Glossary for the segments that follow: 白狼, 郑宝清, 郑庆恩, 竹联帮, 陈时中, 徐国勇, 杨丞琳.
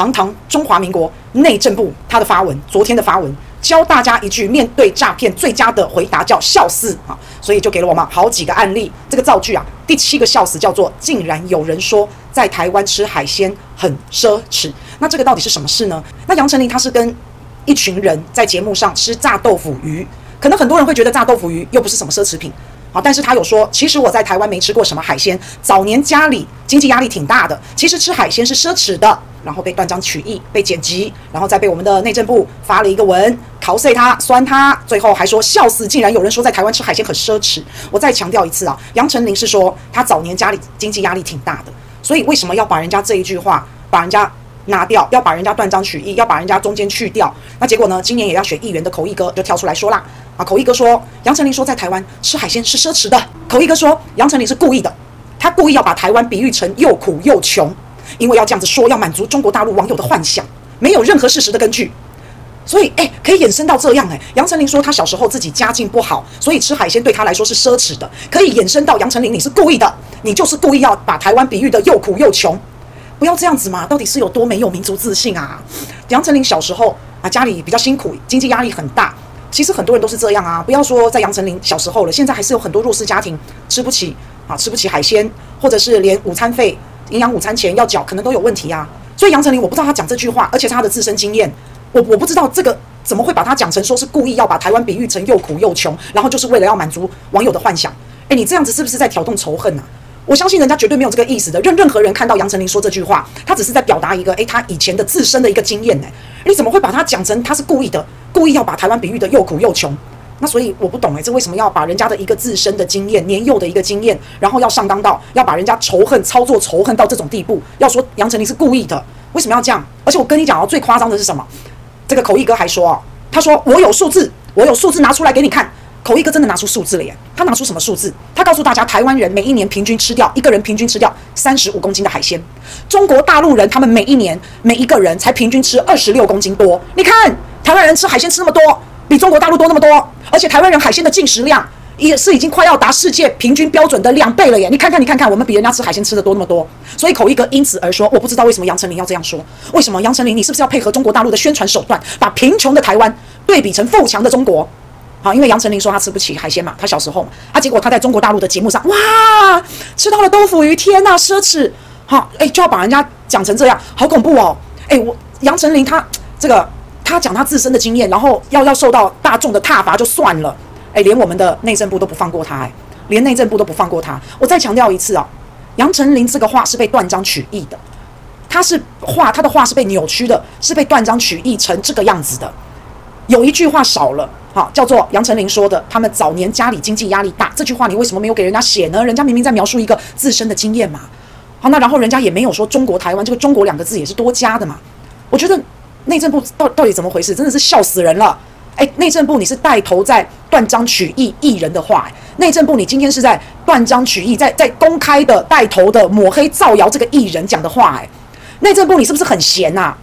堂堂中华民国内政部他的发文，昨天的发文教大家一句面对诈骗最佳的回答叫笑死啊！所以就给了我们好几个案例。这个造句啊，第7个笑死叫做竟然有人说在台湾吃海鲜很奢侈，那这个到底是什么事呢？那杨丞琳他是跟一群人在节目上吃炸豆腐鱼，可能很多人会觉得炸豆腐鱼又不是什么奢侈品。好，但是他有说，其实我在台湾没吃过什么海鲜，早年家里经济压力挺大的，其实吃海鲜是奢侈的，然后被断章取义，被剪辑，然后再被我们的内政部发了一个文，考碎他，酸他，最后还说笑死，竟然有人说在台湾吃海鲜很奢侈。我再强调一次啊，杨丞琳是说他早年家里经济压力挺大的，所以为什么要把人家这一句话，把人家拿掉，要把人家断章取义，要把人家中间去掉？那结果呢？今年也要选议员的口译哥就跳出来说啦，啊，口译哥说杨丞琳说在台湾吃海鲜是奢侈的，口译哥说杨丞琳是故意的，他故意要把台湾比喻成又苦又穷，因为要这样子说，要满足中国大陆网友的幻想，没有任何事实的根据。所以可以衍生到这样杨丞琳说他小时候自己家境不好，所以吃海鲜对他来说是奢侈的，可以衍生到杨丞琳你是故意的，你就是故意要把台湾比喻的又苦又穷。不要这样子嘛！到底是有多没有民族自信啊？杨丞琳小时候啊，家里比较辛苦，经济压力很大。其实很多人都是这样啊！不要说在杨丞琳小时候了，现在还是有很多弱势家庭吃不起海鲜，或者是连午餐费、营养午餐钱要缴，可能都有问题啊。所以杨丞琳，我不知道他讲这句话，而且是他的自身经验，我不知道这个怎么会把他讲成说是故意要把台湾比喻成又苦又穷，然后就是为了要满足网友的幻想。你这样子是不是在挑动仇恨啊？我相信人家绝对没有这个意思的，任何人看到杨丞琳说这句话，他只是在表达一个他以前的自身的一个经验你怎么会把他讲成他是故意的，故意要把台湾比喻的又苦又穷？那所以我不懂这为什么要把人家的一个自身的经验，年幼的一个经验，然后要上纲到要把人家仇恨操作仇恨到这种地步，要说杨丞琳是故意的，为什么要这样？而且我跟你讲最夸张的是什么？这个口译哥还说他说我有数字拿出来给你看。口译哥真的拿出数字了耶！他拿出什么数字？他告诉大家，台湾人每一年平均吃掉，一个人平均吃掉35公斤的海鲜。中国大陆人他们每一年每一个人才平均吃26公斤多。你看台湾人吃海鲜吃那么多，比中国大陆多那么多，而且台湾人海鲜的进食量也是已经快要达世界平均标准的2倍了耶！你看看，我们比人家吃海鲜吃的多那么多。所以口译哥因此而说，我不知道为什么杨丞琳要这样说。为什么杨丞琳你是不是要配合中国大陆的宣传手段，把贫穷的台湾对比成富强的中国？好，因为杨丞琳说他吃不起海鲜嘛，他小时候嘛，结果他在中国大陆的节目上，哇，吃到了豆腐鱼，天哪，奢侈！就要把人家讲成这样，好恐怖哦！杨丞琳他讲他自身的经验，然后要受到大众的挞伐就算了，连我们的内政部都不放过他，连内政部都不放过他。我再强调一次啊，杨丞琳这个话是被断章取义的，他的话是被扭曲的，是被断章取义成这个样子的。有一句话少了，叫做杨丞琳说的他们早年家里经济压力大，这句话你为什么没有给人家写呢？人家明明在描述一个自身的经验嘛。好，那然后人家也没有说中国台湾这个中国2个字也是多加的嘛。我觉得内政部到底怎么回事，真的是笑死人了。内政部你是带头在断章取义艺人的话，内政部你今天是在断章取义，在公开的带头的抹黑造谣这个艺人讲的话，内政部你是不是很闲啊？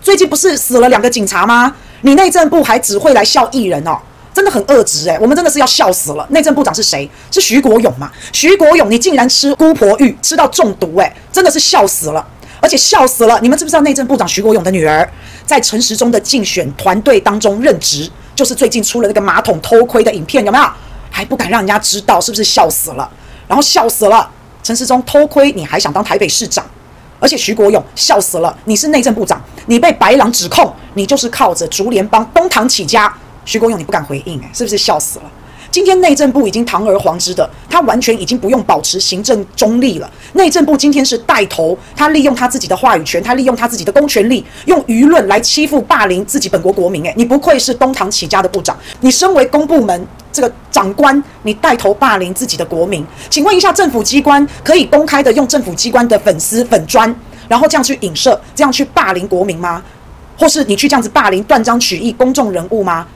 最近不是死了2个警察吗？你内政部还只会来笑艺人哦，真的很恶质我们真的是要笑死了。内政部长是谁？是徐国勇嘛？徐国勇，你竟然吃姑婆芋吃到中毒真的是笑死了，而且笑死了。你们知不知道内政部长徐国勇的女儿在陈时中的竞选团队当中任职，就是最近出了那个马桶偷窥的影片，有没有？还不敢让人家知道，是不是笑死了？然后笑死了，陈时中偷窥你还想当台北市长？而且徐国勇笑死了，你是内政部长，你被白狼指控，你就是靠着竹联帮东堂起家。徐国勇你不敢回应，是不是笑死了？今天内政部已经堂而皇之的，他完全已经不用保持行政中立了。内政部今天是带头，他利用他自己的话语权，他利用他自己的公权力，用舆论来欺负霸凌自己本国国民。你不愧是东堂起家的部长，你身为公部门这个长官，你带头霸凌自己的国民。请问一下，政府机关可以公开的用政府机关的粉丝粉专，然后这样去影射，这样去霸凌国民吗？或是你去这样子霸凌断章取义公众人物吗？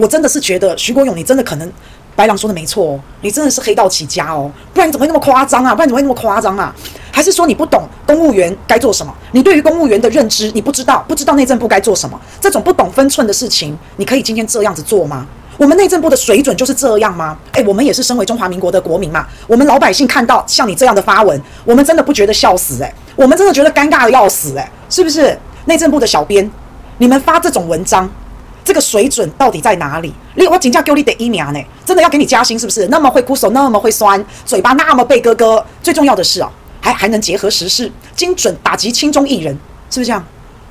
我真的是觉得徐国勇，你真的可能白狼说的没错你真的是黑道起家不然你怎么会那么夸张啊？还是说你不懂公务员该做什么？你对于公务员的认知你不知道内政部该做什么？这种不懂分寸的事情，你可以今天这样子做吗？我们内政部的水准就是这样吗？我们也是身为中华民国的国民嘛，我们老百姓看到像你这样的发文，我们真的不觉得笑死我们真的觉得尴尬的要死是不是？内政部的小编，你们发这种文章，这个水准到底在哪里？我真正叫你第一名呢，真的要给你加薪是不是？那么会哭手，那么会酸，嘴巴那么被哥哥，最重要的是啊，还能结合时事，精准打击亲中艺人，是不是这样？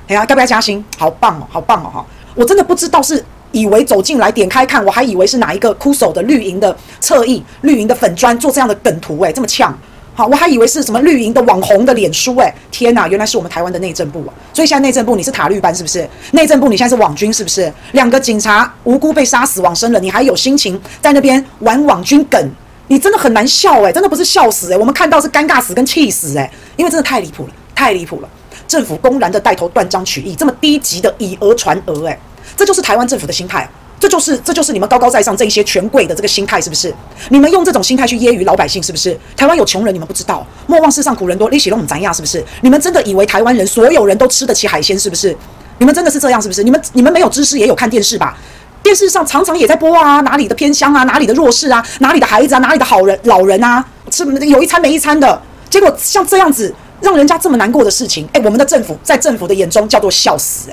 哎呀，该不该加薪？好棒哦，好棒哦！哈，我真的不知道是以为走进来点开看，我还以为是哪一个哭手的绿营的侧翼、绿营的粉专做这样的梗图，哎，这么呛。好，我还以为是什么绿营的网红的脸书，哎，天哪，原来是我们台湾的内政部啊！所以现在内政部你是塔绿班是不是？内政部你现在是网军是不是？两个警察无辜被杀死往生了，你还有心情在那边玩网军梗？你真的很难笑，哎，真的不是笑死，哎，我们看到是尴尬死跟气死，哎，因为真的太离谱了，太离谱了！政府公然的带头断章取义，这么低级的以讹传讹，哎，这就是台湾政府的心态啊！这就是你们高高在上这一些权贵的这个心态，是不是？你们用这种心态去揶揄老百姓，是不是？台湾有穷人，你们不知道，莫忘世上苦人多，利息都很咱呀，是不是？你们真的以为台湾人所有人都吃得起海鲜，是不是？你们真的是这样，是不是？你们没有知识也有看电视吧？电视上常常也在播啊，哪里的偏乡啊，哪里的弱势啊，哪里的孩子啊，哪里的好人老人啊，吃有一餐没一餐的，结果像这样子让人家这么难过的事情，我们的政府在政府的眼中叫做笑死，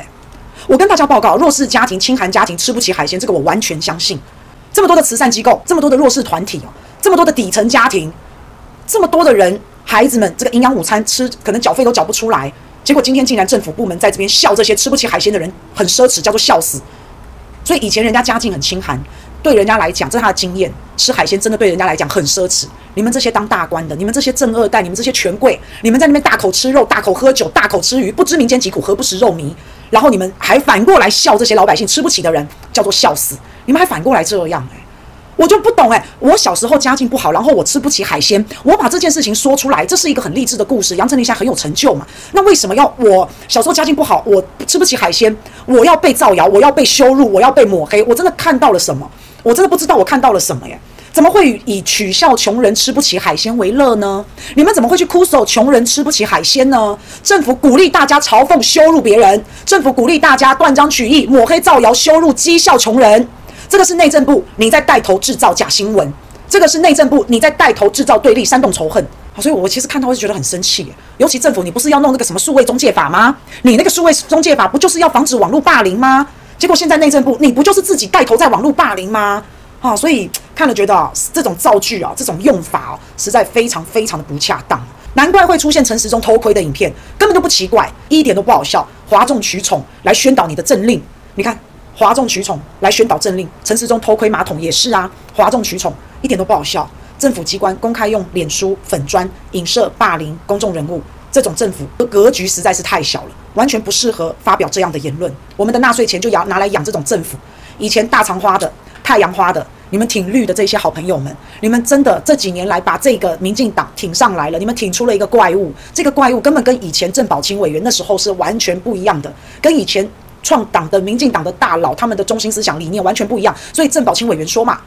我跟大家报告，弱势家庭、清寒家庭吃不起海鲜，这个我完全相信。这么多的慈善机构，这么多的弱势团体，这么多的底层家庭，这么多的人，孩子们这个营养午餐吃，可能缴费都缴不出来。结果今天竟然政府部门在这边笑这些吃不起海鲜的人很奢侈，叫做笑死。所以以前人家家境很清寒，对人家来讲，这是他的经验，吃海鲜真的对人家来讲很奢侈。你们这些当大官的，你们这些正二代，你们这些权贵，你们在那边大口吃肉、大口喝酒、大口吃鱼，不知民间疾苦，何不食肉糜？然后你们还反过来笑这些老百姓吃不起的人，叫做笑死。你们还反过来这样，我就不懂，我小时候家境不好，然后我吃不起海鲜，我把这件事情说出来，这是一个很励志的故事，杨丞琳现在很有成就嘛。那为什么要我小时候家境不好，我吃不起海鲜，我要被造谣，我要被羞辱，我要被抹黑？我真的看到了什么？我真的不知道我看到了什么耶！怎么会以取笑穷人吃不起海鲜为乐呢？你们怎么会去哭诉穷人吃不起海鲜呢？政府鼓励大家嘲讽羞辱别人，政府鼓励大家断章取义、抹黑、造谣、羞辱、讥笑穷人，这个是内政部你在带头制造假新闻，这个是内政部你在带头制造对立、煽动仇恨。所以我其实看到会觉得很生气，尤其政府你不是要弄那个什么数位中介法吗？你那个数位中介法不就是要防止网络霸凌吗？结果现在内政部你不就是自己带头在网络霸凌吗？所以看了觉得这种造句这种用法实在非常非常的不恰当，难怪会出现陈时中偷窥的影片，根本就不奇怪，一点都不好笑，哗众取宠来宣导你的政令。你看，哗众取宠来宣导政令，陈时中偷窥马桶也是啊，哗众取宠，一点都不好笑。政府机关公开用脸书粉专影射霸凌公众人物，这种政府格局实在是太小了，完全不适合发表这样的言论。我们的纳税钱就要拿来养这种政府，以前大肠花的、太阳花的，你们挺绿的这些好朋友们，你们真的这几年来把这个民进党挺上来了，你们挺出了一个怪物，这个怪物根本跟以前郑宝清委员那时候是完全不一样的，跟以前创党的民进党的大佬他们的中心思想理念完全不一样。所以郑宝清委员说嘛，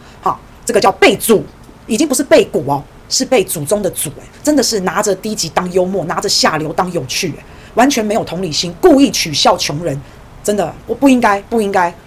这个叫背祖，已经不是背骨，是背祖宗的祖，真的是拿着低级当幽默，拿着下流当有趣，完全没有同理心，故意取笑穷人，真的我不应该，不应该。